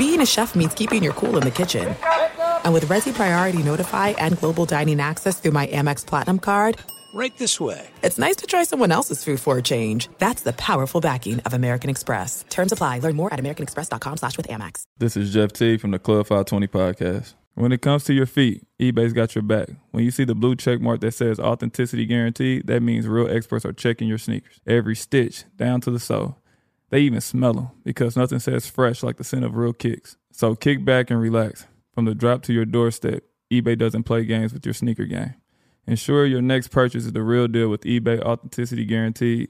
being a chef means keeping your cool in the kitchen. And with Resi Priority Notify and Global Dining Access through my Amex Platinum card... Right this way. It's nice to try someone else's food for a change. That's the powerful backing of American Express. Terms apply. Learn more at americanexpress.com/withAmex. This is Jeff T from the Club 520 podcast. When it comes to your feet, eBay's got your back. When you see the blue check mark that says authenticity guaranteed, that means real experts are checking your sneakers. Every stitch, down to the sole. They even smell them, because nothing says fresh like the scent of real kicks. So kick back and relax. From the drop to your doorstep, eBay doesn't play games with your sneaker game. Ensure your next purchase is the real deal with eBay Authenticity Guaranteed.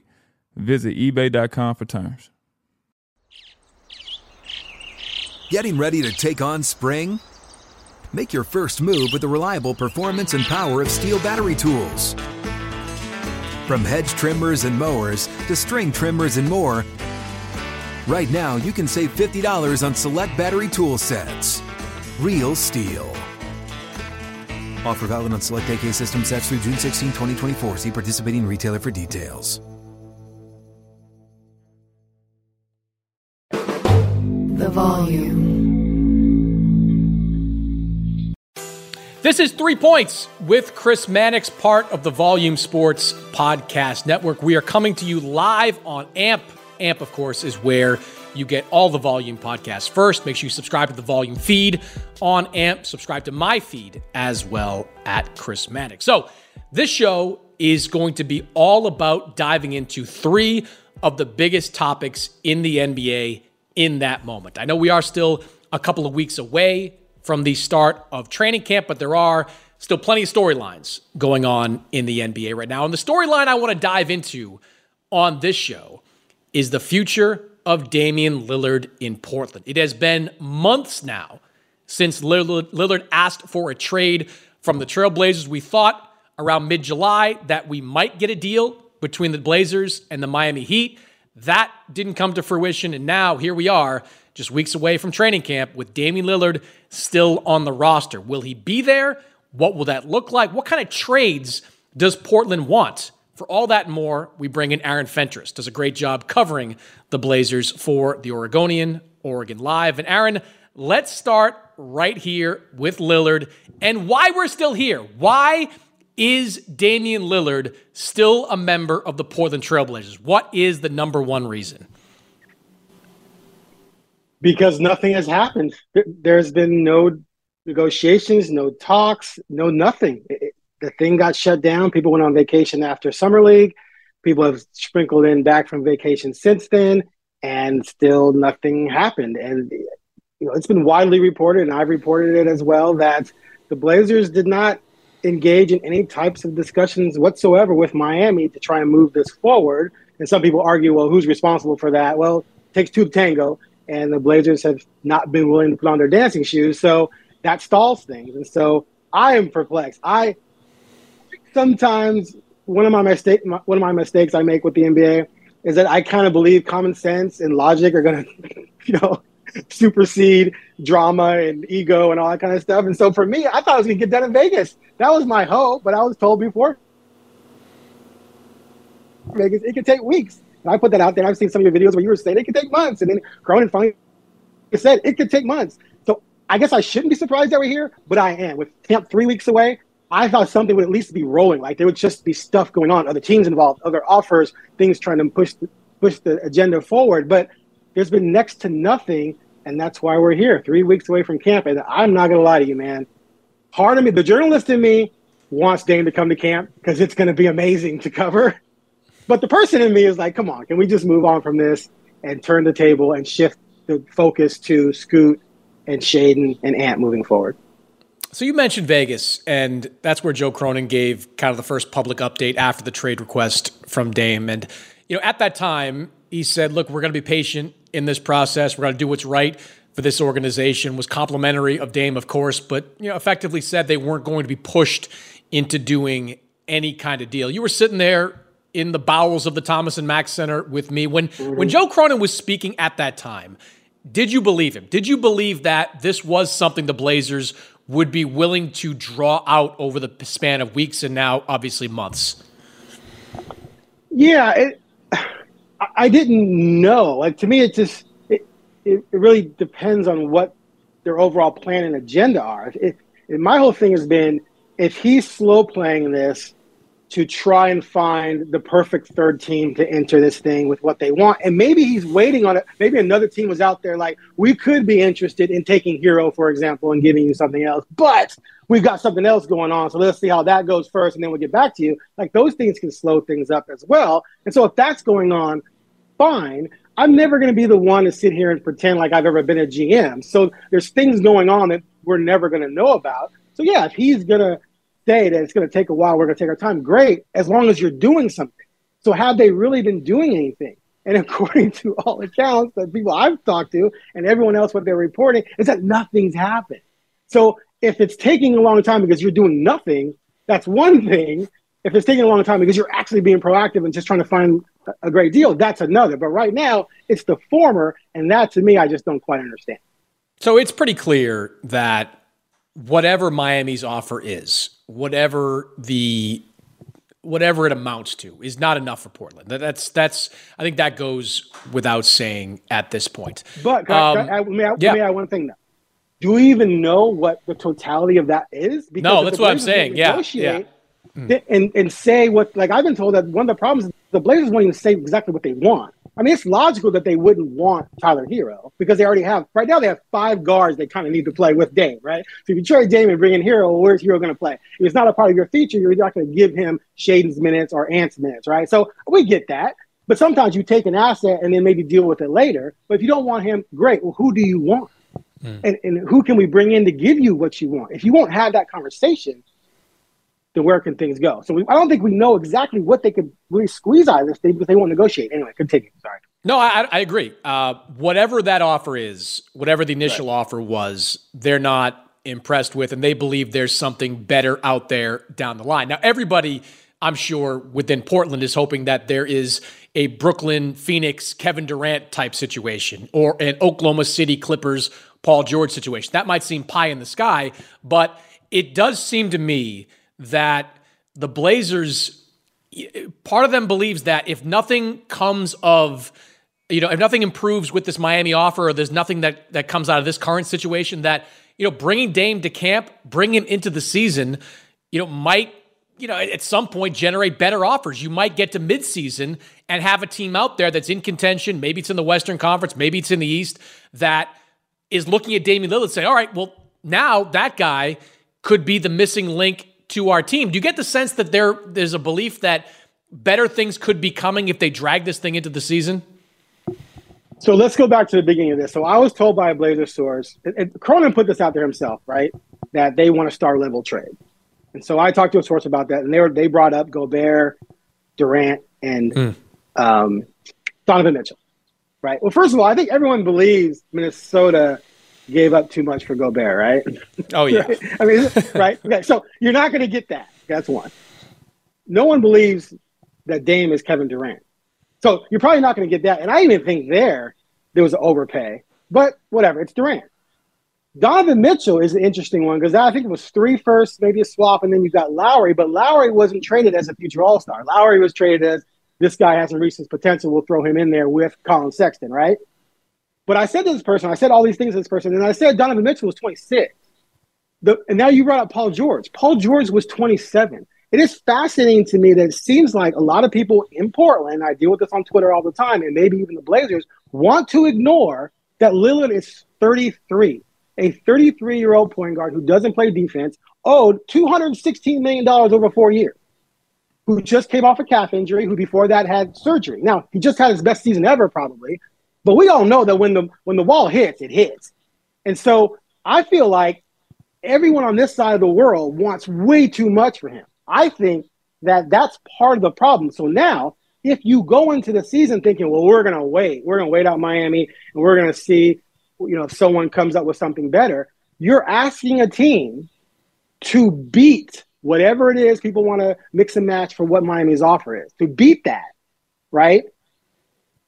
Visit ebay.com for terms. Getting ready to take on spring? Make your first move with the reliable performance and power of Steel battery tools. From hedge trimmers and mowers to string trimmers and more, right now you can save $50 on select battery tool sets. Real Steel. Offer valid on select AK system sets through June 16, 2024. See participating retailer for details. The Volume. This is 3 Points with Chris Mannix, part of the Volume Sports Podcast Network. We are coming to you live on AMP. AMP, of course, is where you get all the Volume podcasts first. Make sure you subscribe to the Volume feed on AMP. Subscribe to my feed as well at Chris Mannix. So this show is going to be all about diving into three of the biggest topics in the NBA in that moment. I know we are still a couple of weeks away from the start of training camp, but there are still plenty of storylines going on in the NBA right now. And the storyline I want to dive into on this show is the future of Damian Lillard in Portland. It has been months now since Lillard asked for a trade from the Trail Blazers. We thought around mid-July that we might get a deal between the Blazers and the Miami Heat. That didn't come to fruition, and now here we are, just weeks away from training camp with Damian Lillard still on the roster. Will he be there? What will that look like? What kind of trades does Portland want? For all that and more, we bring in Aaron Fentress. Does a great job covering the Blazers for the Oregonian, Oregon Live. And Aaron, let's start right here with Lillard and why we're still here. Why is Damian Lillard still a member of the Portland Trail Blazers? What is the number one reason? Because nothing has happened. There's been no negotiations, no talks, no nothing. The thing got shut down. People went on vacation after Summer League. People have sprinkled in back from vacation since then, and still nothing happened. And you know, it's been widely reported, and I've reported it as well, that the Blazers did not engage in any types of discussions whatsoever with Miami to try and move this forward. And some people argue, well, who's responsible for that? Well, it takes two to tango, and the Blazers have not been willing to put on their dancing shoes. So that stalls things. And so I am perplexed. Sometimes one of my mistakes I make with the NBA is that I kind of believe common sense and logic are going to, supersede drama and ego and all that kind of stuff. And so for me, I thought I was going to get done in Vegas. That was my hope, but I was told before Vegas, it could take weeks. And I put that out there. I've seen some of your videos where you were saying it could take months. And then Cronin finally said it could take months. So I guess I shouldn't be surprised that we're here, but I am. With camp 3 weeks away, I thought something would at least be rolling. Like there would just be stuff going on, other teams involved, other offers, things trying to push the agenda forward. But there's been next to nothing, and that's why we're here, 3 weeks away from camp. And I'm not going to lie to you, man. Part of me, the journalist in me, wants Dame to come to camp because it's going to be amazing to cover. But the person in me is like, come on, can we just move on from this and turn the table and shift the focus to Scoot and Shaedon and Ant moving forward? So you mentioned Vegas, and that's where Joe Cronin gave kind of the first public update after the trade request from Dame. And, at that time, he said, look, we're going to be patient in this process. We're going to do what's right for this organization. Was complimentary of Dame, of course, but, effectively said they weren't going to be pushed into doing any kind of deal. You were sitting there in the bowels of the Thomas & Mack Center with me. When Joe Cronin was speaking at that time, did you believe him? Did you believe that this was something the Blazers would be willing to draw out over the span of weeks and now, obviously, months? Yeah, I didn't know. Like, to me, it just, it really depends on what their overall plan and agenda are. My whole thing has been, if he's slow playing this to try and find the perfect third team to enter this thing with what they want, and maybe he's waiting on it. Maybe another team was out there like, we could be interested in taking Hero, for example, and giving you something else, but we've got something else going on, so let's see how that goes first, and then we'll get back to you. Like, those things can slow things up as well. And so if that's going on, fine. I'm never going to be the one to sit here and pretend like I've ever been a GM. So there's things going on that we're never going to know about. So yeah, if he's going to say that it's going to take a while, we're going to take our time, great, as long as you're doing something. So have they really been doing anything? And according to all accounts, the people I've talked to and everyone else, what they're reporting is that nothing's happened. So if it's taking a long time because you're doing nothing, that's one thing. If it's taking a long time because you're actually being proactive and just trying to find a great deal, that's another. But right now, it's the former, and that, to me, I just don't quite understand. So it's pretty clear that whatever Miami's offer is, whatever it amounts to, is not enough for Portland. That's I think that goes without saying at this point. But let me add one thing, though. Do we even know what the totality of that is? Because no, that's what I'm saying. Yeah. And say what, like, I've been told that one of the problems is the Blazers won't even say exactly what they want. I mean, it's logical that they wouldn't want Tyler Hero because they already have, right now they have 5 guards they kind of need to play with Dame, right? So if you trade Dame and bring in Hero, where's Hero going to play? If it's not a part of your feature, you're not going to give him Shaedon's minutes or Ant's minutes, right? So we get that. But sometimes you take an asset and then maybe deal with it later. But if you don't want him, great. Well, who do you want? And who can we bring in to give you what you want? If you won't have that conversation, then where can things go? So I don't think we know exactly what they could really squeeze out of this thing because they won't negotiate. Anyway, continue. Sorry. No, I agree. Whatever that offer is, whatever the initial offer was, they're not impressed with, and they believe there's something better out there down the line. Now, everybody, I'm sure, within Portland is hoping that there is a Brooklyn, Phoenix, Kevin Durant type situation, or an Oklahoma City Clippers, Paul George situation. That might seem pie in the sky, but it does seem to me that the Blazers, part of them believes that if nothing comes of, if nothing improves with this Miami offer, or there's nothing that comes out of this current situation, that, bringing Dame to camp, bring him into the season, might, at some point generate better offers. You might get to midseason and have a team out there that's in contention. Maybe it's in the Western Conference, maybe it's in the East, that is looking at Damian Lillard saying, all right, well, now that guy could be the missing link to our team. Do you get the sense that there's a belief that better things could be coming if they drag this thing into the season? So let's go back to the beginning of this. So I was told by a Blazer source, and Cronin put this out there himself, right, that they want a star-level trade. And so I talked to a source about that, and they brought up Gobert, Durant, and Donovan Mitchell. Right. Well, first of all, I think everyone believes Minnesota gave up too much for Gobert, right? Oh, yeah. I mean, right? Okay, so you're not going to get that. That's one. No one believes that Dame is Kevin Durant. So you're probably not going to get that. And I even think there was an overpay. But whatever, it's Durant. Donovan Mitchell is an interesting one because I think it was 3 first, maybe a swap, and then you got Lowry. But Lowry wasn't traded as a future all-star. Lowry was traded as, this guy hasn't reached his potential, we'll throw him in there with Colin Sexton, right? But I said to this person, I said all these things to this person, and I said Donovan Mitchell was 26. And now you brought up Paul George. Paul George was 27. It is fascinating to me that it seems like a lot of people in Portland, I deal with this on Twitter all the time, and maybe even the Blazers, want to ignore that Lillard is 33. A 33-year-old point guard who doesn't play defense, owed $216 million over 4 years. Who just came off a calf injury, who before that had surgery. Now, he just had his best season ever probably, but we all know that when the wall hits, it hits. And so I feel like everyone on this side of the world wants way too much for him. I think that that's part of the problem. So now, if you go into the season thinking, well, we're going to wait out Miami, and we're going to see if someone comes up with something better, you're asking a team to beat whatever it is, people want to mix and match for what Miami's offer is, to beat that, right?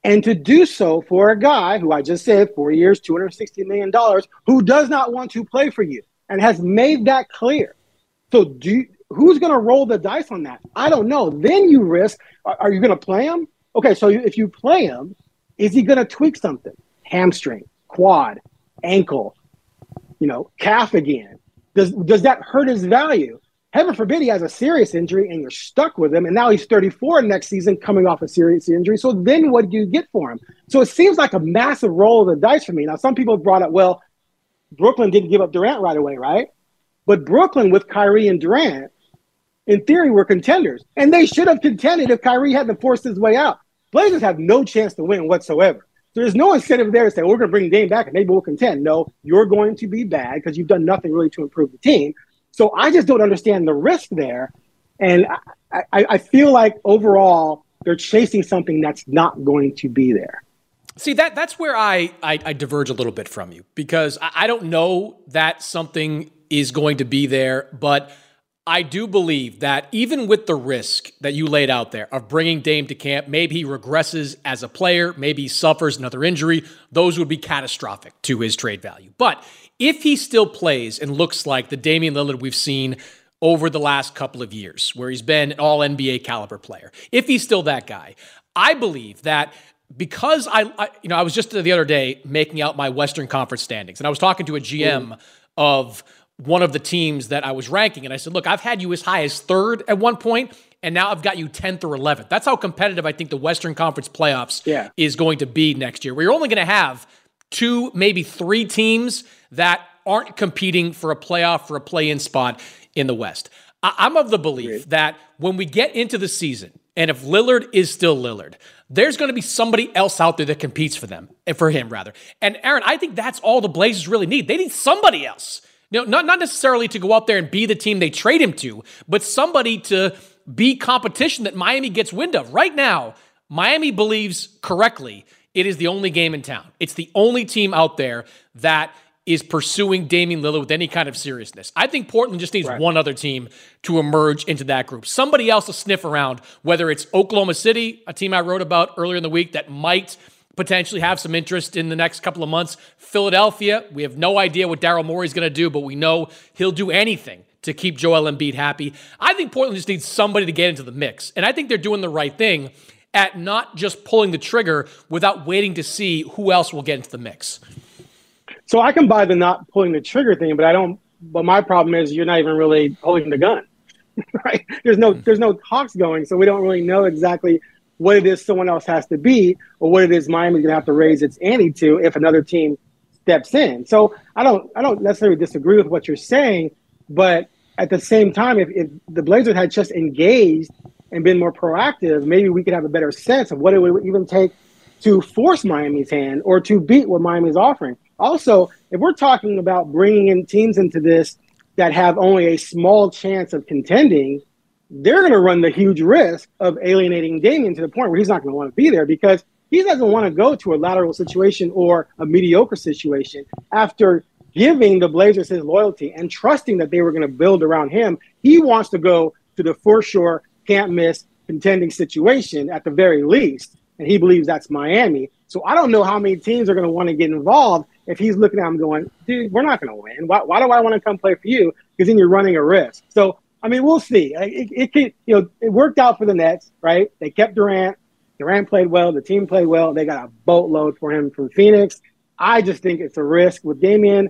And to do so for a guy who I just said, 4 years, $260 million, who does not want to play for you and has made that clear. So who's going to roll the dice on that? I don't know. Then you risk, are you going to play him? Okay, so if you play him, is he going to tweak something? Hamstring, quad, ankle, you know, calf again. Does that hurt his value? Heaven forbid he has a serious injury and you're stuck with him. And now he's 34 next season coming off a serious injury. So then what do you get for him? So it seems like a massive roll of the dice for me. Now, some people brought up, well, Brooklyn didn't give up Durant right away, right? But Brooklyn with Kyrie and Durant, in theory, were contenders. And they should have contended if Kyrie hadn't forced his way out. Blazers have no chance to win whatsoever. There's no incentive there to say, well, we're going to bring Dame back and maybe we'll contend. No, you're going to be bad because you've done nothing really to improve the team. So I just don't understand the risk there. And I feel like overall they're chasing something that's not going to be there. See, that's where I diverge a little bit from you, because I don't know that something is going to be there. But I do believe that even with the risk that you laid out there of bringing Dame to camp, maybe he regresses as a player, maybe he suffers another injury. Those would be catastrophic to his trade value. But if he still plays and looks like the Damian Lillard we've seen over the last couple of years, where he's been an all-NBA caliber player, if he's still that guy, I believe that because I was just the other day making out my Western Conference standings, and I was talking to a GM of one of the teams that I was ranking. And I said, look, I've had you as high as third at one point, and now I've got you 10th or 11th. That's how competitive I think the Western Conference playoffs is going to be next year, where you're only going to have two, maybe three teams that aren't competing for a playoff, for a play-in spot in the West. I'm of the belief that when we get into the season, and if Lillard is still Lillard, there's going to be somebody else out there that competes for them, and for him rather. And Aaron, I think that's all the Blazers really need. They need somebody else. You know, not necessarily to go out there and be the team they trade him to, but somebody to be competition that Miami gets wind of. Right now, Miami believes correctly it is the only game in town. It's the only team out there that is pursuing Damian Lillard with any kind of seriousness. I think Portland just needs one other team to emerge into that group. Somebody else to sniff around, whether it's Oklahoma City, a team I wrote about earlier in the week that might potentially have some interest in the next couple of months. Philadelphia, we have no idea what Daryl Morey's going to do, but we know he'll do anything to keep Joel Embiid happy. I think Portland just needs somebody to get into the mix, and I think they're doing the right thing at not just pulling the trigger without waiting to see who else will get into the mix. So I can buy the not pulling the trigger thing, but I don't. But my problem is you're not even really holding the gun, right? There's no talks going, so we don't really know exactly what it is someone else has to be, or what it is Miami's going to have to raise its ante to if another team steps in. So I don't necessarily disagree with what you're saying, but at the same time, if the Blazers had just engaged and been more proactive, maybe we could have a better sense of what it would even take to force Miami's hand or to beat what Miami's offering. Also, if we're talking about bringing in teams into this that have only a small chance of contending, they're going to run the huge risk of alienating Damian to the point where he's not going to want to be there, because he doesn't want to go to a lateral situation or a mediocre situation after giving the Blazers his loyalty and trusting that they were going to build around him. He wants to go to the for sure, can't miss, contending situation at the very least, and he believes that's Miami. So I don't know how many teams are going to want to get involved if he's looking at him going, dude, we're not going to win. Why do I want to come play for you? Because then you're running a risk. So I mean, we'll see. It worked out for the Nets, right? They kept Durant. Durant played well. The team played well. They got a boatload for him from Phoenix. I just think it's a risk with Damian,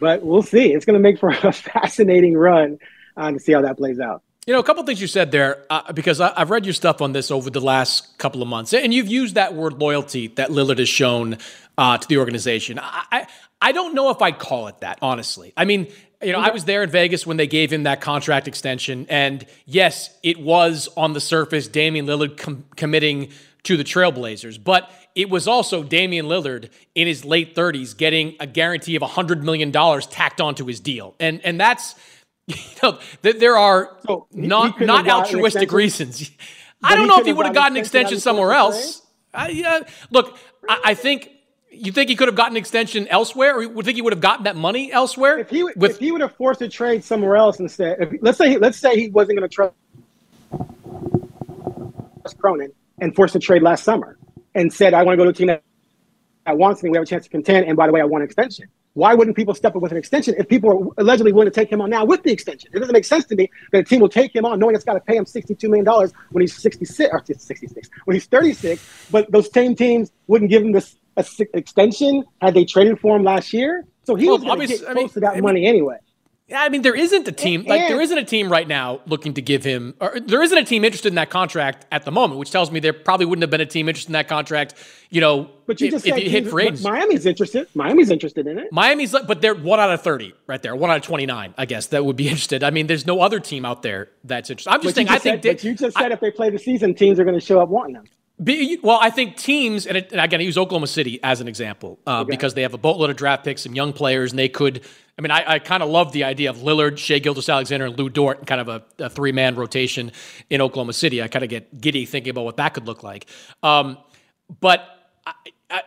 but we'll see. It's going to make for a fascinating run to see how that plays out. You know, a couple things you said there, because I've read your stuff on this over the last couple of months, and you've used that word loyalty that Lillard has shown to the organization. I don't know if I'd call it that, honestly. I mean, you know, I was there in Vegas when they gave him that contract extension, and yes, it was on the surface Damian Lillard committing to the Trailblazers, but it was also Damian Lillard in his late 30s getting a guarantee of $100 million tacked onto his deal, and that's, you know, there are not altruistic reasons. I don't know if he would have gotten an extension somewhere else. I think. You think he could have gotten an extension elsewhere, or you think he would have gotten that money elsewhere? If he would have forced a trade somewhere else instead, let's say he wasn't going to trust Cronin and forced a trade last summer and said, I want to go to a team that wants me, we have a chance to contend, and by the way, I want an extension. Why wouldn't people step up with an extension if people are allegedly willing to take him on now with the extension? It doesn't make sense to me that a team will take him on knowing it's got to pay him $62 million when he's 36, when he's 36, but those same teams wouldn't give him this a extension had they traded for him last year. So he was going to get close to that money anyway. Yeah, I mean, there isn't a team there isn't a team right now looking to give him, or there isn't a team interested in that contract at the moment, which tells me there probably wouldn't have been a team interested in that contract. You know, but you just said hit free agency. Miami's interested in it. But they're 1 out of 30 right there, 1 out of 29, I guess, that would be interested. I mean, there's no other team out there that's interested. But you just said if they play the season, teams are going to show up wanting them. Well, I think teams, and again, I use Oklahoma City as an example because they have a boatload of draft picks, some young players, and they could. I mean, I kind of love the idea of Lillard, Shai Gilgeous-Alexander, and Lou Dort, and kind of a three-man rotation in Oklahoma City. I kind of get giddy thinking about what that could look like. But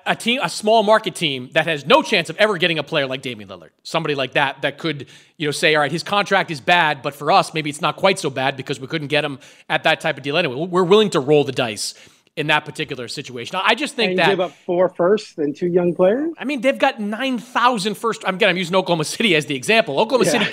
a team, a small market team that has no chance of ever getting a player like Damian Lillard, somebody like that, that could, you know, say, all right, his contract is bad, but for us, maybe it's not quite so bad because we couldn't get him at that type of deal anyway. We're willing to roll the dice in that particular situation. I just think that give up 4 firsts and 2 young players. I mean, they've got 9,000 first. I'm using Oklahoma City as the example. Oklahoma City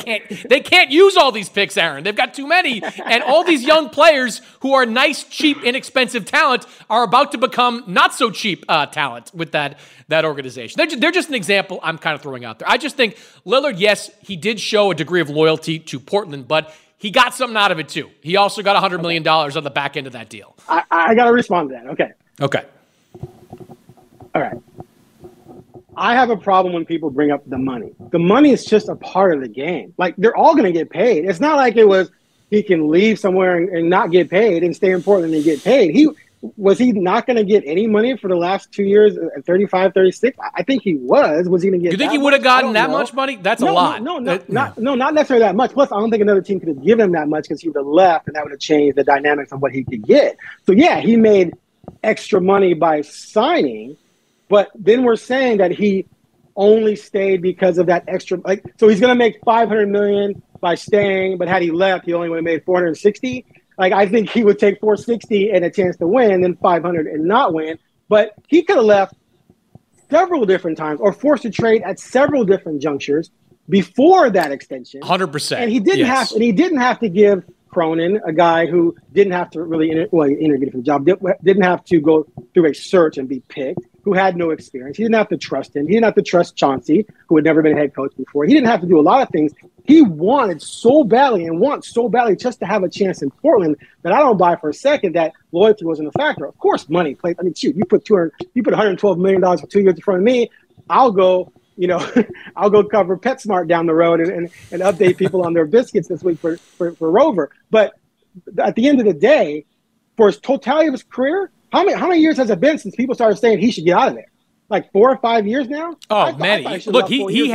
can't use all these picks, Aaron. They've got too many, and all these young players who are nice, cheap, inexpensive talent are about to become not so cheap talent with that organization. They're just an example I'm kind of throwing out there. I just think Lillard, yes, he did show a degree of loyalty to Portland, but he got something out of it, too. He also got $100 million on the back end of that deal. I got to respond to that. Okay. All right. I have a problem when people bring up the money. The money is just a part of the game. Like, they're all going to get paid. It's not like it was he can leave somewhere and not get paid and stay in Portland and get paid. Was he not going to get any money for the last 2 years, 35, 36? I think he was. Was he going to get? You think he would have gotten that much money? That's a lot. No, not necessarily that much. Plus, I don't think another team could have given him that much because he would have left, and that would have changed the dynamics of what he could get. So, yeah, he made extra money by signing, but then we're saying that he only stayed because of that extra. Like, so he's going to make $500 million by staying, but had he left, he only would have made $460. Like, I think he would take $460 and a chance to win and $500 and not win. But he could have left several different times or forced a trade at several different junctures before that extension. 100%. And he didn't have to give Cronin, a guy who didn't have to really interview for the job, didn't have to go through a search and be picked, who had no experience. He didn't have to trust him. He didn't have to trust Chauncey, who had never been head coach before. He didn't have to do a lot of things. He wanted so badly and wants so badly just to have a chance in Portland that I don't buy for a second that loyalty wasn't a factor. Of course, money played. I mean, shoot, you put $112 million for 2 years in front of me, I'll go cover PetSmart down the road and update people on their biscuits this week for Rover. But at the end of the day, for his totality of his career, how many years has it been since people started saying he should get out of there? Like 4 or 5 years now? Oh, man. Look, he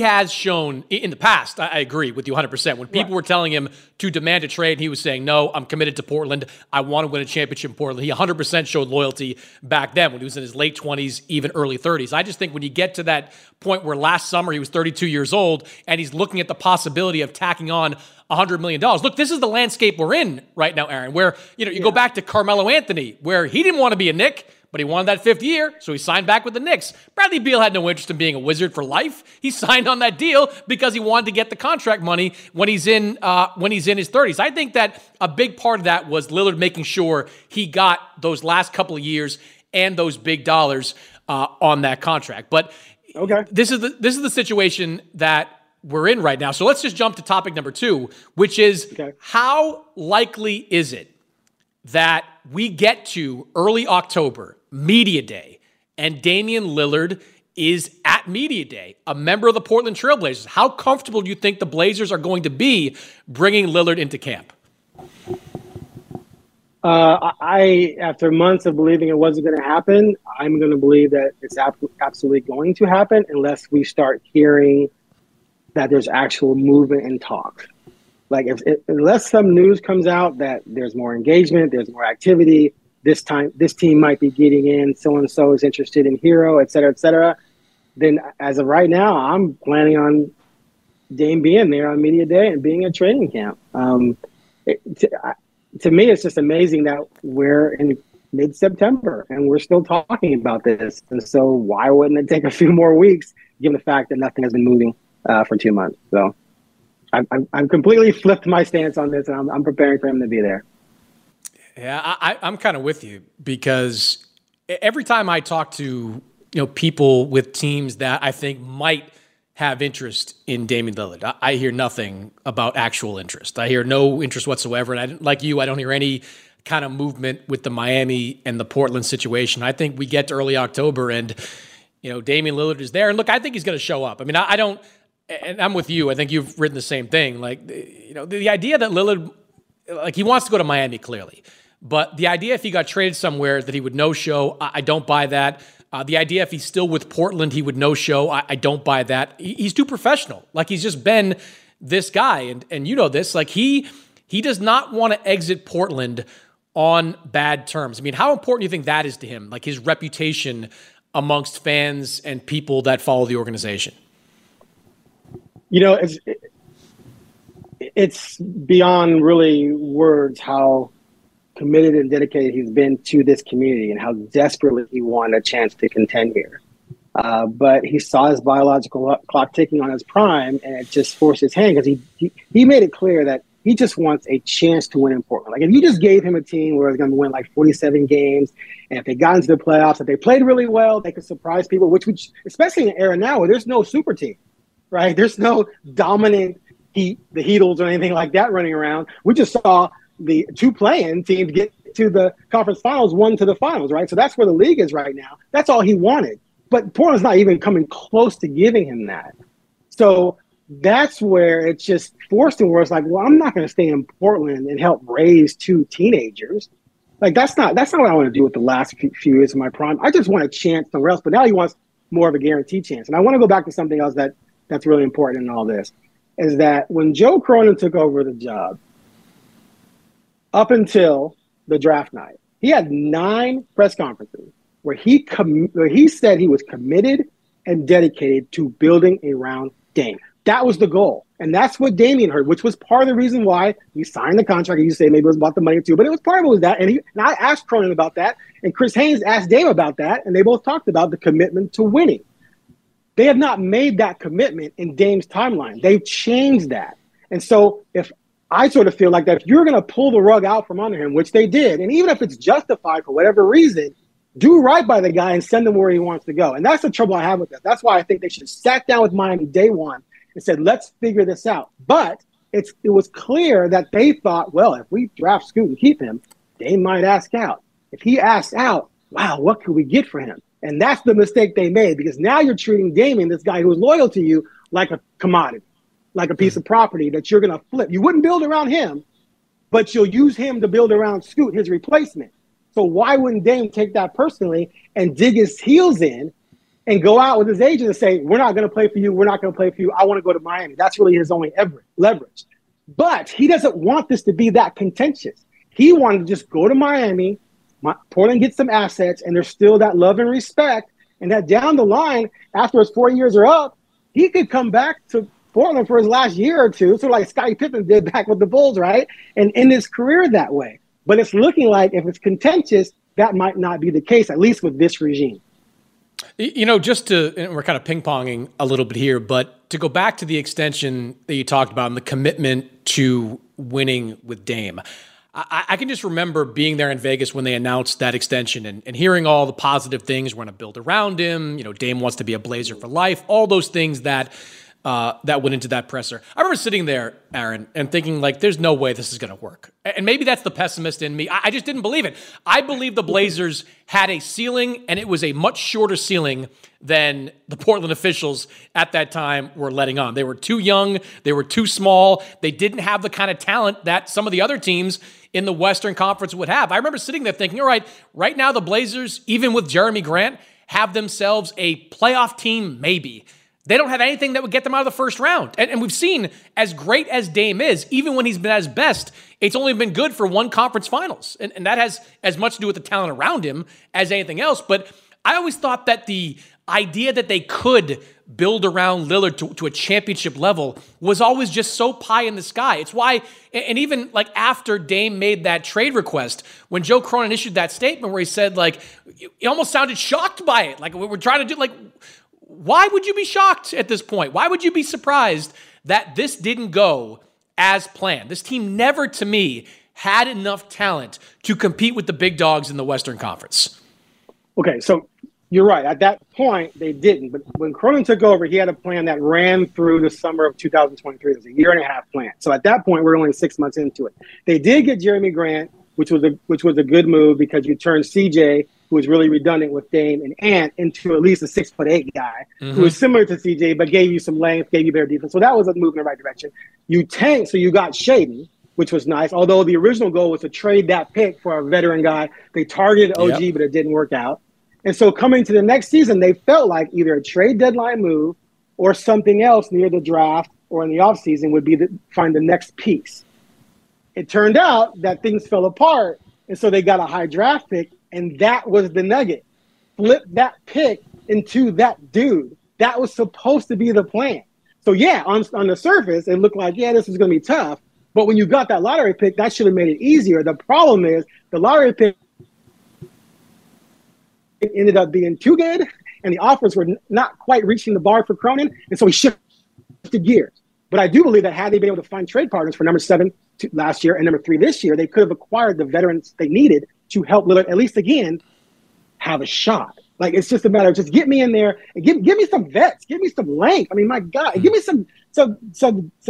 has shown in the past, I agree with you 100%. When people were telling him to demand a trade, he was saying, no, I'm committed to Portland. I want to win a championship in Portland. He 100% showed loyalty back then when he was in his late 20s, even early 30s. I just think when you get to that point where last summer he was 32 years old and he's looking at the possibility of tacking on $100 million. Look, this is the landscape we're in right now, Aaron, where you go back to Carmelo Anthony, where he didn't want to be a Knick, but he wanted that fifth year, so he signed back with the Knicks. Bradley Beal had no interest in being a Wizard for life. He signed on that deal because he wanted to get the contract money when he's in his 30s. I think that a big part of that was Lillard making sure he got those last couple of years and those big dollars on that contract. But this is the situation that we're in right now. So let's just jump to topic number 2, which is how likely is it that we get to early October, Media Day, and Damian Lillard is at Media Day, a member of the Portland Trail Blazers? How comfortable do you think the Blazers are going to be bringing Lillard into camp? After months of believing it wasn't going to happen, I'm going to believe that it's absolutely going to happen unless we start hearing that there's actual movement and talk. Like, unless some news comes out that there's more engagement, there's more activity, this time, this team might be getting in, so-and-so is interested in Hero, et cetera, then as of right now, I'm planning on Dame being there on Media Day and being at training camp. To me, it's just amazing that we're in mid-September and we're still talking about this. And so why wouldn't it take a few more weeks, given the fact that nothing has been moving for 2 months? So I'm completely flipped my stance on this, and I'm preparing for him to be there. Yeah, I'm kind of with you because every time I talk to, people with teams that I think might have interest in Damian Lillard, I hear nothing about actual interest. I hear no interest whatsoever. And I don't hear any kind of movement with the Miami and the Portland situation. I think we get to early October and, Damian Lillard is there. And look, I think he's going to show up. I mean, I don't, and I'm with you. I think you've written the same thing. Like, the idea that Lillard, he wants to go to Miami clearly. But the idea if he got traded somewhere that he would no-show, I don't buy that. The idea if he's still with Portland, he would no-show, I don't buy that. He's too professional. Like, he's just been this guy. And you know this. Like, he does not want to exit Portland on bad terms. I mean, how important do you think that is to him? Like, his reputation amongst fans and people that follow the organization? It's beyond really words how committed and dedicated he's been to this community and how desperately he wanted a chance to contend here. But he saw his biological clock ticking on his prime, and it just forced his hand because he made it clear that he just wants a chance to win in Portland. Like, if you just gave him a team where it's going to win like 47 games, and if they got into the playoffs, if they played really well, they could surprise people, which especially in an era now where there's no super team, right? There's no dominant the Heatles or anything like that running around. We just saw the two play-in teams get to the conference finals, one to the finals, right? So that's where the league is right now. That's all he wanted. But Portland's not even coming close to giving him that. So that's where it's just forced him, where it's like, well, I'm not going to stay in Portland and help raise two teenagers. Like, that's not what I want to do with the last few years of my prime. I just want a chance somewhere else. But now he wants more of a guaranteed chance. And I want to go back to something else that's really important in all this, is that when Joe Cronin took over the job, up until the draft night, he had 9 press conferences where he said he was committed and dedicated to building around Dame. That was the goal. And that's what Damian heard, which was part of the reason why he signed the contract. You say maybe it was about the money too, but it was part of it was that. And I asked Cronin about that, and Chris Haynes asked Dame about that, and they both talked about the commitment to winning. They have not made that commitment in Dame's timeline. They've changed that. And so I sort of feel like that if you're going to pull the rug out from under him, which they did, and even if it's justified for whatever reason, do right by the guy and send him where he wants to go. And that's the trouble I have with that. That's why I think they should have sat down with Miami day one and said, let's figure this out. But it was clear that they thought, well, if we draft Scoot and keep him, they might ask out. If he asks out, wow, what could we get for him? And that's the mistake they made, because now you're treating Damian, this guy who's loyal to you, like a commodity, like a piece of property that you're going to flip. You wouldn't build around him, but you'll use him to build around Scoot, his replacement. So why wouldn't Dame take that personally and dig his heels in and go out with his agent and say, we're not going to play for you. We're not going to play for you. I want to go to Miami. That's really his only leverage. But he doesn't want this to be that contentious. He wanted to just go to Miami, Portland gets some assets, and there's still that love and respect. And that down the line, after his 4 years are up, he could come back to Portland for his last year or two, sort of like Scottie Pippen did back with the Bulls, right? And end his career that way. But it's looking like if it's contentious, that might not be the case, at least with this regime. And we're kind of ping-ponging a little bit here, but to go back to the extension that you talked about and the commitment to winning with Dame, I can just remember being there in Vegas when they announced that extension and hearing all the positive things. We're going to build around him. Dame wants to be a Blazer for life, all those things that went into that presser. I remember sitting there, Aaron, and thinking, like, there's no way this is going to work. And maybe that's the pessimist in me. I just didn't believe it. I believe the Blazers had a ceiling, and it was a much shorter ceiling than the Portland officials at that time were letting on. They were too young. They were too small. They didn't have the kind of talent that some of the other teams in the Western Conference would have. I remember sitting there thinking, all right, right now the Blazers, even with Jeremy Grant, have themselves a playoff team maybe. They don't have anything that would get them out of the first round. And we've seen, as great as Dame is, even when he's been at his best, it's only been good for one conference finals. And that has as much to do with the talent around him as anything else. But I always thought that the idea that they could build around Lillard to a championship level was always just so pie in the sky. It's why, and even like after Dame made that trade request, when Joe Cronin issued that statement where he said, like, he almost sounded shocked by it. Like, we're trying to do, like, why would you be shocked at this point? Why would you be surprised that this didn't go as planned? This team never, to me, had enough talent to compete with the big dogs in the Western Conference. Okay, so you're right. At that point, they didn't. But when Cronin took over, he had a plan that ran through the summer of 2023. It was a year-and-a-half plan. So at that point, we're only 6 months into it. They did get Jeremy Grant, which was a good move because you turned CJ, who was really redundant with Dame and Ant, into at least a 6'8" guy who was similar to CJ but gave you some length, gave you better defense. So that was a move in the right direction. You tanked, so you got Shaedon, which was nice, although the original goal was to trade that pick for a veteran guy. They targeted OG, but it didn't work out. And so coming to the next season, they felt like either a trade deadline move or something else near the draft or in the offseason would be to find the next piece. It turned out that things fell apart, and so they got a high draft pick, and that was the nugget. Flip that pick into that dude. That was supposed to be the plan. So, yeah, on the surface, it looked like, yeah, this was going to be tough. But when you got that lottery pick, that should have made it easier. The problem is the lottery pick ended up being too good, and the offers were not quite reaching the bar for Cronin, and so he shifted gears. But I do believe that had they been able to find trade partners for number 7 last year and number 3 this year, they could have acquired the veterans they needed to help Lillard, at least again, have a shot. Like, it's just a matter of just get me in there and give me some vets, give me some length. I mean, my God, give me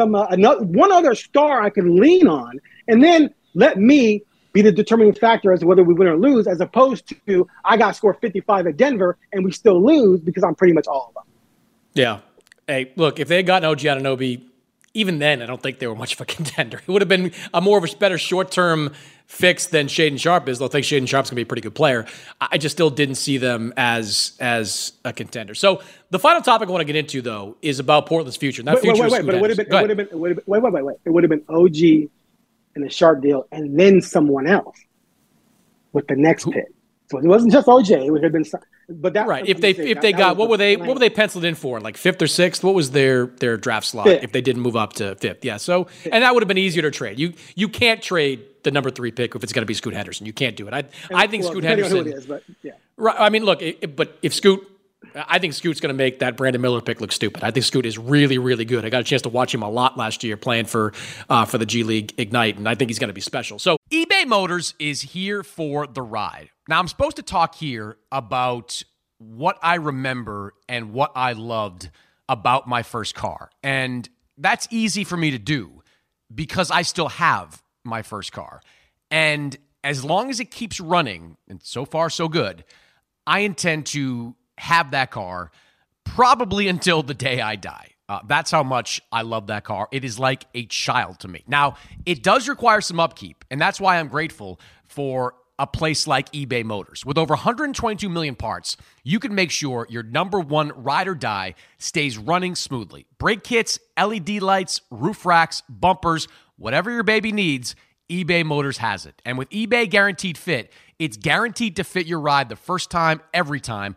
one other star I can lean on, and then let me be the determining factor as to whether we win or lose, as opposed to I got to score 55 at Denver and we still lose because I'm pretty much all of them. Yeah. Hey, look, if they had gotten OG Anunoby, even then, I don't think they were much of a contender. It would have been a more of a better short-term fix than Shaedon Sharp is. They'll think Shaedon Sharp's going to be a pretty good player. I just still didn't see them as a contender. So the final topic I want to get into, though, is about Portland's future. It would have been OG and a Sharp deal and then someone else with the next pick. So it wasn't just OJ. It would have been some, but that right. What were they penciled in for? Like 5th or 6th? What was their draft slot if they didn't move up to 5th? Yeah. So and that would have been easier to trade. You can't trade the number 3 pick if it's going to be Scoot Henderson. You can't do it. I think Scoot Henderson. Who it is, but yeah. Right. I mean, look. I think Scoot's going to make that Brandon Miller pick look stupid. I think Scoot is really, really good. I got a chance to watch him a lot last year playing for the G League Ignite, and I think he's going to be special. So eBay Motors is here for the ride. Now, I'm supposed to talk here about what I remember and what I loved about my first car. And that's easy for me to do because I still have my first car. And as long as it keeps running, and so far so good, I intend to have that car probably until the day I die. That's how much I love that car. It is like a child to me. Now, it does require some upkeep, and that's why I'm grateful for a place like eBay Motors. With over 122 million parts, you can make sure your number one ride or die stays running smoothly. Brake kits, LED lights, roof racks, bumpers, whatever your baby needs, eBay Motors has it. And with eBay Guaranteed Fit, it's guaranteed to fit your ride the first time, every time,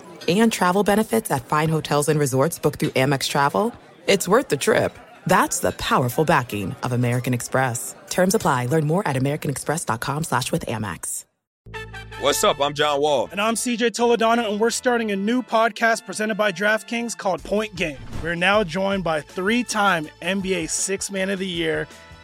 And travel benefits at fine hotels and resorts booked through Amex Travel, it's worth the trip. That's the powerful backing of American Express. Terms apply. Learn more at americanexpress.com/withAmex. What's up? I'm John Wall. And I'm CJ Toledano, and we're starting a new podcast presented by DraftKings called Point Game. We're now joined by 3-time NBA Sixth Man of the Year,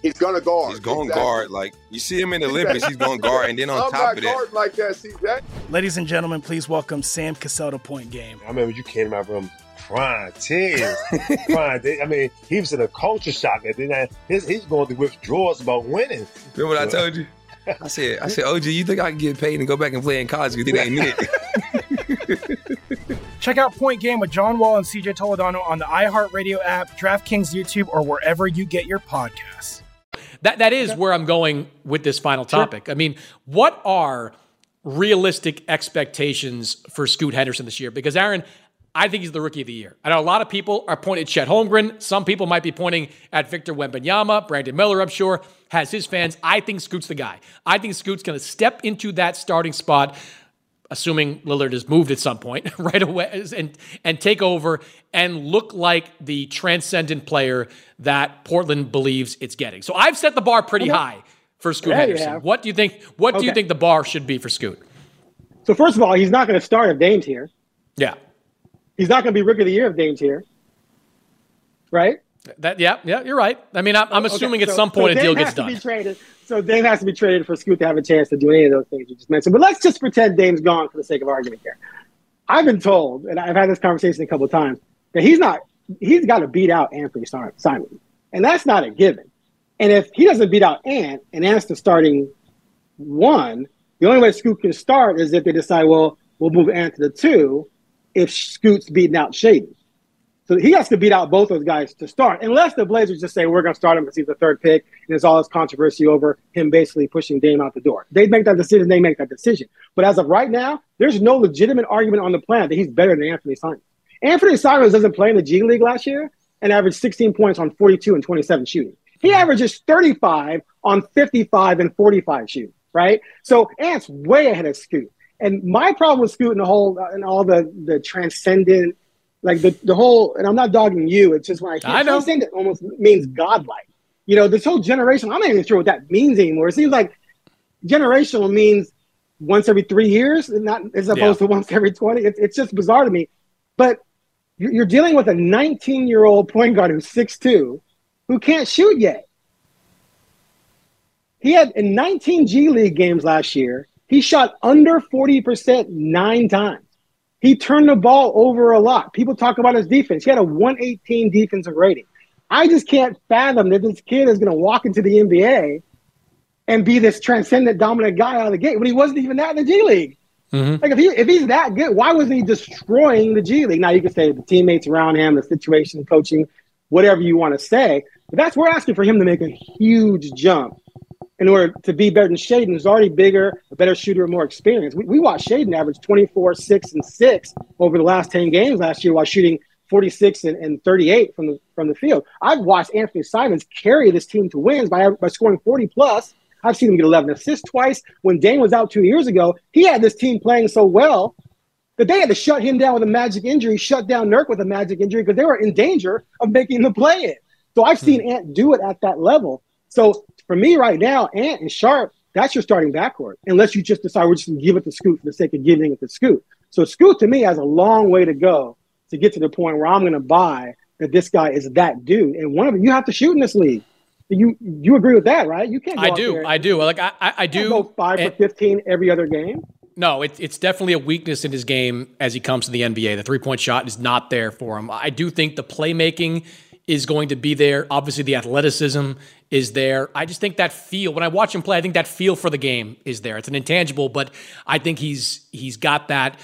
He's going to guard. He's going to guard. Like, you see him in the Olympics, he's going to guard. And then on top of that. Like that, see that? Ladies and gentlemen, please welcome Sam Cassell to Point Game. I remember you came to my room crying tears. I mean, he was in a culture shock. And then he's going through withdrawals about winning. Remember what I told you? I said, OG, you think I can get paid and go back and play in college because it ain't needed? Check out Point Game with John Wall and CJ Toledano on the iHeartRadio app, DraftKings YouTube, or wherever you get your podcasts. that is where I'm going with this final topic. Sure. I mean, what are realistic expectations for Scoot Henderson this year? Because, Aaron, I think he's the rookie of the year. I know a lot of people are pointing at Chet Holmgren. Some people might be pointing at Victor Wembanyama. Brandon Miller, I'm sure, has his fans. I think Scoot's the guy. I think Scoot's going to step into that starting spot, assuming Lillard is moved at some point right away, and take over and look like the transcendent player that Portland believes it's getting. So I've set the bar pretty high for Scoot Henderson. What do you think? What do you think the bar should be for Scoot? So first of all, he's not going to start if Dame's here. Yeah. He's not going to be rookie of the year if Dame's here, right? Yeah, you're right. I mean, I'm assuming at some point a deal gets done. So Dame has to be traded for Scoot to have a chance to do any of those things you just mentioned. But let's just pretend Dame's gone for the sake of argument here. I've been told, and I've had this conversation a couple of times, that he's got to beat out Anthony Simons. And that's not a given. And if he doesn't beat out Ant, and Ant's the starting one, the only way Scoot can start is if they decide, well, we'll move Ant to the two, if Scoot's beating out Shaedon. So he has to beat out both those guys to start, unless the Blazers just say, we're going to start him because he's the third pick, and there's all this controversy over him basically pushing Dame out the door. They make that decision, they make that decision. But as of right now, there's no legitimate argument on the planet that he's better than Anthony Simons. Anthony Simons doesn't play in the G League last year and averaged 16 points on 42 and 27 shooting. He averages 35 on 55 and 45 shooting, right? So Ant's way ahead of Scoot. And my problem with Scoot and the whole and all the transcendent, like the whole, and I'm not dogging you, it's just when I hear transcendent almost means godlike. You know, this whole generation, I'm not even sure what that means anymore. It seems like generational means once every 3 years, and not as opposed to once every 20. It's just bizarre to me. But you're dealing with a 19-year-old point guard who's 6'2", who can't shoot yet. He had in 19 G League games last year, he shot under 40% 9 times. He turned the ball over a lot. People talk about his defense. He had a 118 defensive rating. I just can't fathom that this kid is going to walk into the NBA and be this transcendent, dominant guy out of the gate when he wasn't even that in the G League. Mm-hmm. Like if he's that good, why wasn't he destroying the G League? Now you can say the teammates around him, the situation, coaching, whatever you want to say. But that's we're asking for him to make a huge jump in order to be better than Shaedon, who's already bigger, a better shooter, more experienced. We watched Shaedon average 24, 6, and 6 over the last 10 games last year while shooting 46 and 38 from the field. I've watched Anthony Simons carry this team to wins by scoring 40-plus. I've seen him get 11 assists twice. When Dame was out 2 years ago, he had this team playing so well that they had to shut him down with a magic injury, shut down Nurk with a magic injury because they were in danger of making the play-in. So I've seen Ant do it at that level. So for me right now, Ant and Sharp, that's your starting backcourt, unless you just decide we're just going to give it to Scoot for the sake of giving it to Scoot. So Scoot, to me, has a long way to go to get to the point where I'm going to buy that this guy is that dude. And one of them, you have to shoot in this league. You agree with that, right? You can't go I do. Like, I do. Go 5 for 15 every other game. No, it's definitely a weakness in his game as he comes to the NBA. The three-point shot is not there for him. I do think the playmaking is going to be there. Obviously, the athleticism is there. I just think that feel, when I watch him play, I think that feel for the game is there. It's an intangible, but I think he's got that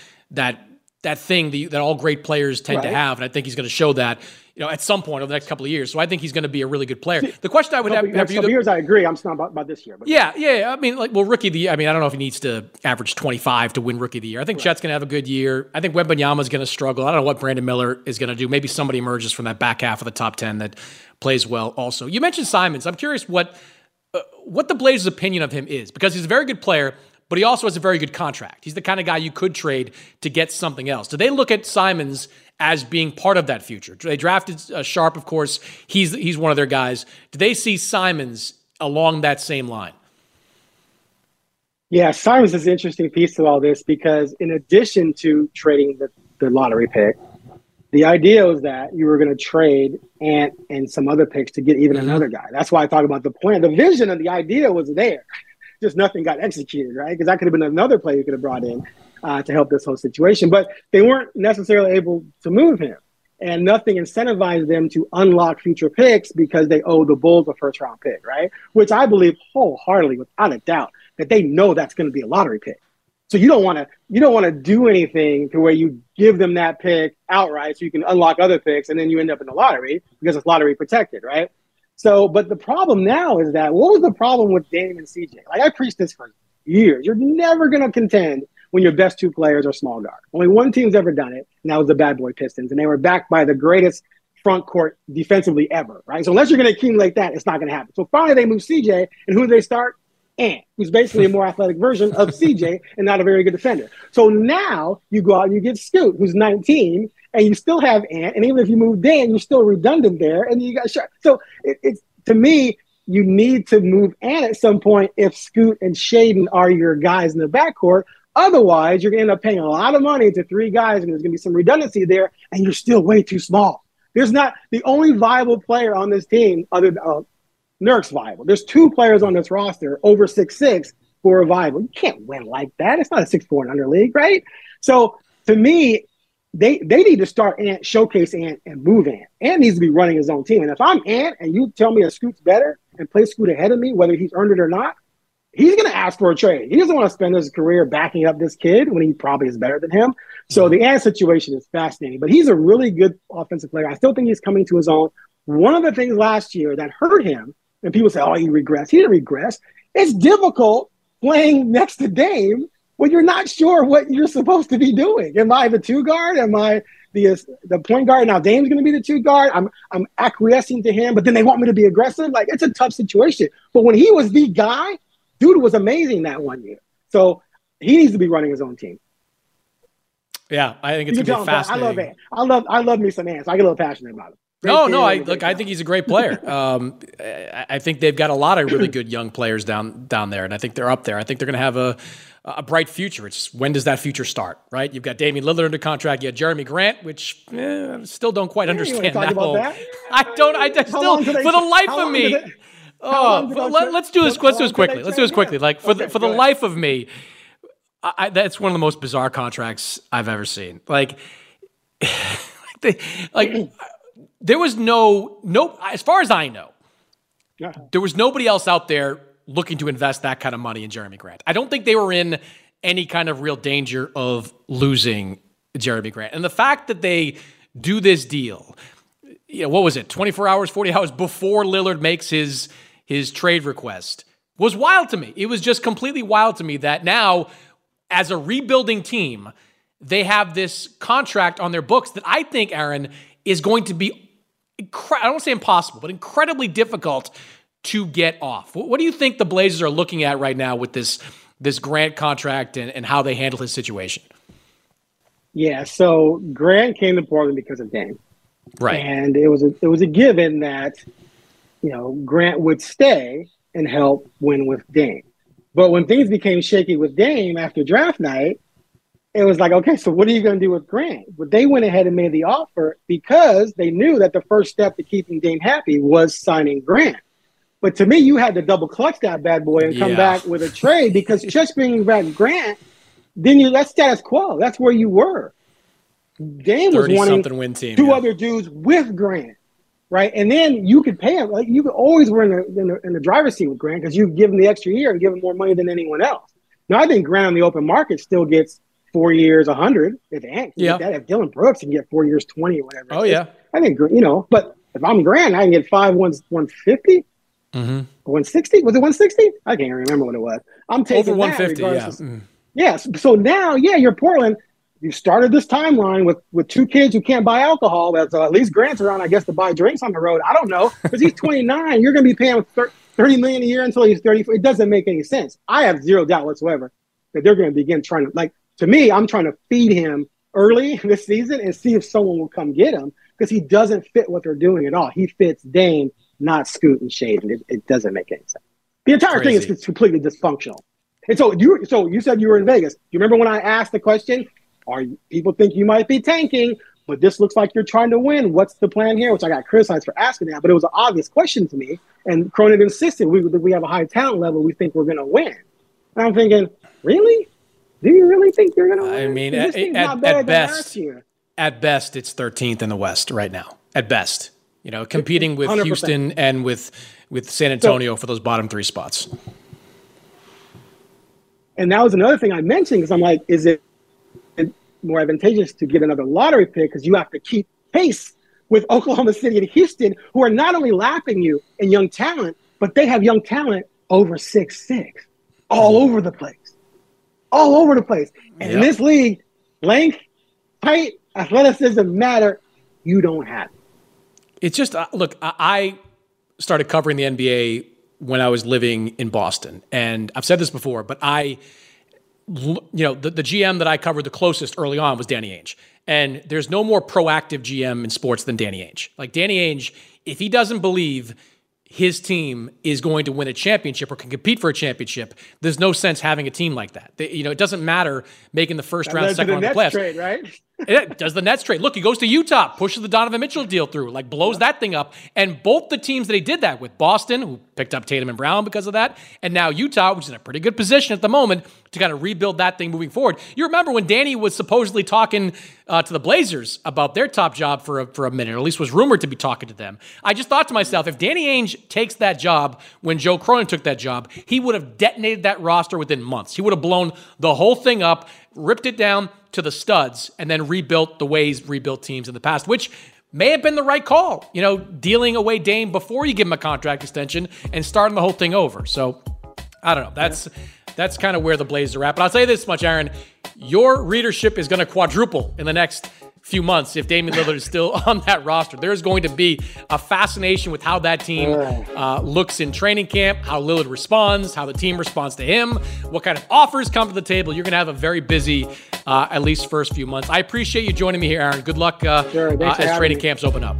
thing that all great players tend to have, and I think he's going to show that, you know, at some point over the next couple of years. So I think he's going to be a really good player. The question I would have for you, years, I agree. I'm just not about this year. But yeah. I mean, like, well, rookie of the year. I mean, I don't know if he needs to average 25 to win rookie of the year. I think Chet's going to have a good year. I think Wembanyama is going to struggle. I don't know what Brandon Miller is going to do. Maybe somebody emerges from that back half of the top 10 that plays well. Also, you mentioned Simons. I'm curious what the Blazers' opinion of him is, because he's a very good player, but he also has a very good contract. He's the kind of guy you could trade to get something else. Do they look at Simons as being part of that future? They drafted Sharp, of course. He's one of their guys. Do they see Simons along that same line? Yeah, Simons is an interesting piece to all this because in addition to trading the lottery pick, the idea was that you were going to trade Ant and some other picks to get even another guy. That's why I talk about the plan. The vision of the idea was there. Just nothing got executed, right? Because that could have been another player you could have brought in to help this whole situation. But they weren't necessarily able to move him. And nothing incentivized them to unlock future picks because they owe the Bulls a first-round pick, right? Which I believe wholeheartedly, without a doubt, that they know that's going to be a lottery pick. So you don't want to do anything to where you give them that pick outright so you can unlock other picks and then you end up in the lottery because it's lottery protected, right? So, but the problem now is that what was the problem with Dame and CJ? Like, I preached this for years. You're never going to contend when your best two players are small guard. Only one team's ever done it, and that was the bad boy Pistons. And they were backed by the greatest front court defensively ever, right? So unless you're going to accumulate that, it's not going to happen. So finally they moved CJ, and who did they start? Ant, who's basically a more athletic version of CJ and not a very good defender. So now you go out and you get Scoot, who's 19, and you still have Ant. And even if you move Dan, you're still redundant there. And you got Sharp. So it's to me, you need to move Ant at some point if Scoot and Shaedon are your guys in the backcourt. Otherwise, you're going to end up paying a lot of money to three guys, and there's going to be some redundancy there, and you're still way too small. There's not the only viable player on this team other than Nurk's viable. There's two players on this roster over 6'6" who are viable. You can't win like that. It's not a 6'4" and under league, right? So to me, they need to start Ant, showcase Ant, and move Ant. Ant needs to be running his own team. And if I'm Ant and you tell me a Scoot's better and play Scoot ahead of me, whether he's earned it or not, he's going to ask for a trade. He doesn't want to spend his career backing up this kid when he probably is better than him. So the Ant situation is fascinating. But he's a really good offensive player. I still think he's coming to his own. One of the things last year that hurt him, and people say, oh, he regressed. He didn't regress. It's difficult playing next to Dame when you're not sure what you're supposed to be doing. Am I the two guard? Am I the point guard? Now Dame's going to be the two guard. I'm acquiescing to him, but then they want me to be aggressive. Like, it's a tough situation. But when he was the guy, dude was amazing that one year. So he needs to be running his own team. Yeah, I think it's going to be fascinating. I love Ant. I love me some Ants. I get a little passionate about him. I think he's a great player. I think they've got a lot of really good young players down there, and I think they're up there. I think they're going to have a bright future. It's when does that future start, right? You've got Damian Lillard under contract. You have Jeremy Grant, which still don't quite understand that whole. Let's do this quickly. Like for the life of me, that's one of the most bizarre contracts I've ever seen. Like, there was no, as far as I know, there was nobody else out there looking to invest that kind of money in Jeremy Grant. I don't think they were in any kind of real danger of losing Jeremy Grant. And the fact that they do this deal, you know, what was it, 24 hours, 40 hours before Lillard makes his trade request was wild to me. It was just completely wild to me that now, as a rebuilding team, they have this contract on their books that I think, Aaron, is going to be I don't say impossible, but incredibly difficult to get off. What do you think the Blazers are looking at right now with this Grant contract and how they handle his situation? Yeah, so Grant came to Portland because of Dame, right? And it was a given that, you know, Grant would stay and help win with Dame. But when things became shaky with Dame after draft night, it was like, okay, so what are you going to do with Grant? But they went ahead and made the offer because they knew that the first step to keeping Dame happy was signing Grant. But to me, you had to double clutch that bad boy and come back with a trade, because just bringing back Grant, then that's status quo. That's where you were. Dame was wanting win team, two other dudes with Grant, right? And then you could pay him. Like, you could always were in the driver's seat with Grant because you've given the extra year and given more money than anyone else. Now, I think Grant on the open market still gets 4 years, 100. If Ant can get that, if Dylan Brooks can get 4 years, 20 or whatever. Oh yeah, I think, you know. But if I'm Grant, I can get 5 150, 160. Was it 160? I can't remember what it was. I'm taking over 150. Yes. Yeah, so now, you're Portland. You started this timeline with two kids who can't buy alcohol. That's at least Grant's around, I guess, to buy drinks on the road. I don't know, because he's 29. You're going to be paying $30 million a year until he's 34. It doesn't make any sense. I have zero doubt whatsoever that they're going to begin trying to To me, I'm trying to feed him early this season and see if someone will come get him, because he doesn't fit what they're doing at all. He fits Dame, not Scoot and Shaedon. It doesn't make any sense. The entire thing is completely dysfunctional. And so you said you were in Vegas. You remember when I asked the question, people think you might be tanking, but this looks like you're trying to win. What's the plan here? Which I got criticized for asking that, but it was an obvious question to me. And Cronin insisted we have a high talent level. We think we're going to win. And I'm thinking, really? Do you really think you're going to win? I mean, at best, it's 13th in the West right now. At best, you know, competing with 100%. Houston and with San Antonio for those bottom three spots. And that was another thing I mentioned, because I'm like, is it more advantageous to get another lottery pick because you have to keep pace with Oklahoma City and Houston, who are not only lapping you in young talent, but they have young talent over 6'6", all over the place. All over the place. And in this league, length, height, athleticism matter. You don't have it. It's just, look, I started covering the NBA when I was living in Boston. And I've said this before, but the GM that I covered the closest early on was Danny Ainge. And there's no more proactive GM in sports than Danny Ainge. Like Danny Ainge, if he doesn't believe his team is going to win a championship or can compete for a championship, there's no sense having a team like that. They, it doesn't matter making the first round, second round of the playoffs. Trade, right? It does the Nets trade. Look, he goes to Utah, pushes the Donovan Mitchell deal through, like blows that thing up. And both the teams that he did that with, Boston, who picked up Tatum and Brown because of that, and now Utah, which is in a pretty good position at the moment to kind of rebuild that thing moving forward. You remember when Danny was supposedly talking to the Blazers about their top job for a minute, or at least was rumored to be talking to them. I just thought to myself, if Danny Ainge takes that job when Joe Cronin took that job, he would have detonated that roster within months. He would have blown the whole thing up, ripped it down to the studs, and then rebuilt the way he's rebuilt teams in the past, which may have been the right call, dealing away Dame before you give him a contract extension and starting the whole thing over. So I don't know. That's kind of where the Blazers are at. But I'll say this much, Aaron, your readership is going to quadruple in the next few months if Damian Lillard is still on that roster. There's going to be a fascination with how that team looks in training camp, how Lillard responds, how the team responds to him, what kind of offers come to the table. You're going to have a very busy, at least first few months. I appreciate you joining me here, Aaron. Good luck as training camps open up.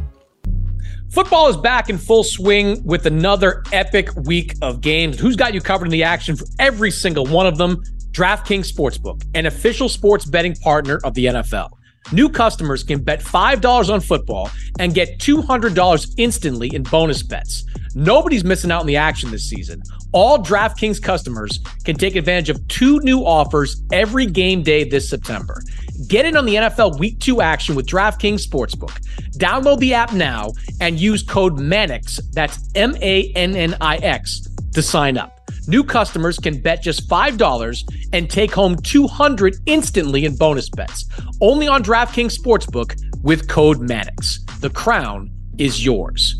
Football is back in full swing with another epic week of games. Who's got you covered in the action for every single one of them? DraftKings Sportsbook, an official sports betting partner of the NFL. New customers can bet $5 on football and get $200 instantly in bonus bets. Nobody's missing out on the action this season. All DraftKings customers can take advantage of two new offers every game day this September. Get in on the NFL Week 2 action with DraftKings Sportsbook. Download the app now and use code MANNIX, that's M-A-N-N-I-X, to sign up. New customers can bet just $5 and take home $200 instantly in bonus bets. Only on DraftKings Sportsbook with code MANNIX. The crown is yours.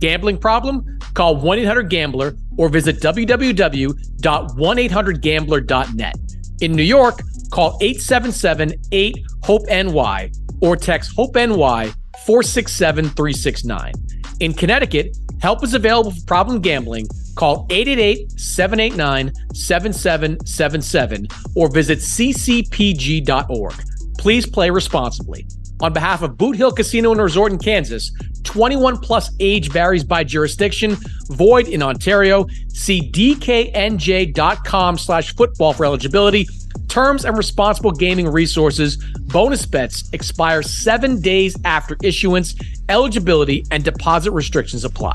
Gambling problem? Call 1-800-GAMBLER or visit www.1800gambler.net. In New York, call 877-8-HOPE-NY or text HOPE-NY 467-369. In Connecticut, help is available for problem gambling. Call 888-789-7777 or visit ccpg.org. Please play responsibly. On behalf of Boot Hill Casino and Resort in Kansas, 21 plus age varies by jurisdiction, void in Ontario. See dknj.com/football for eligibility, terms and responsible gaming resources. Bonus bets expire 7 days after issuance. Eligibility and deposit restrictions apply.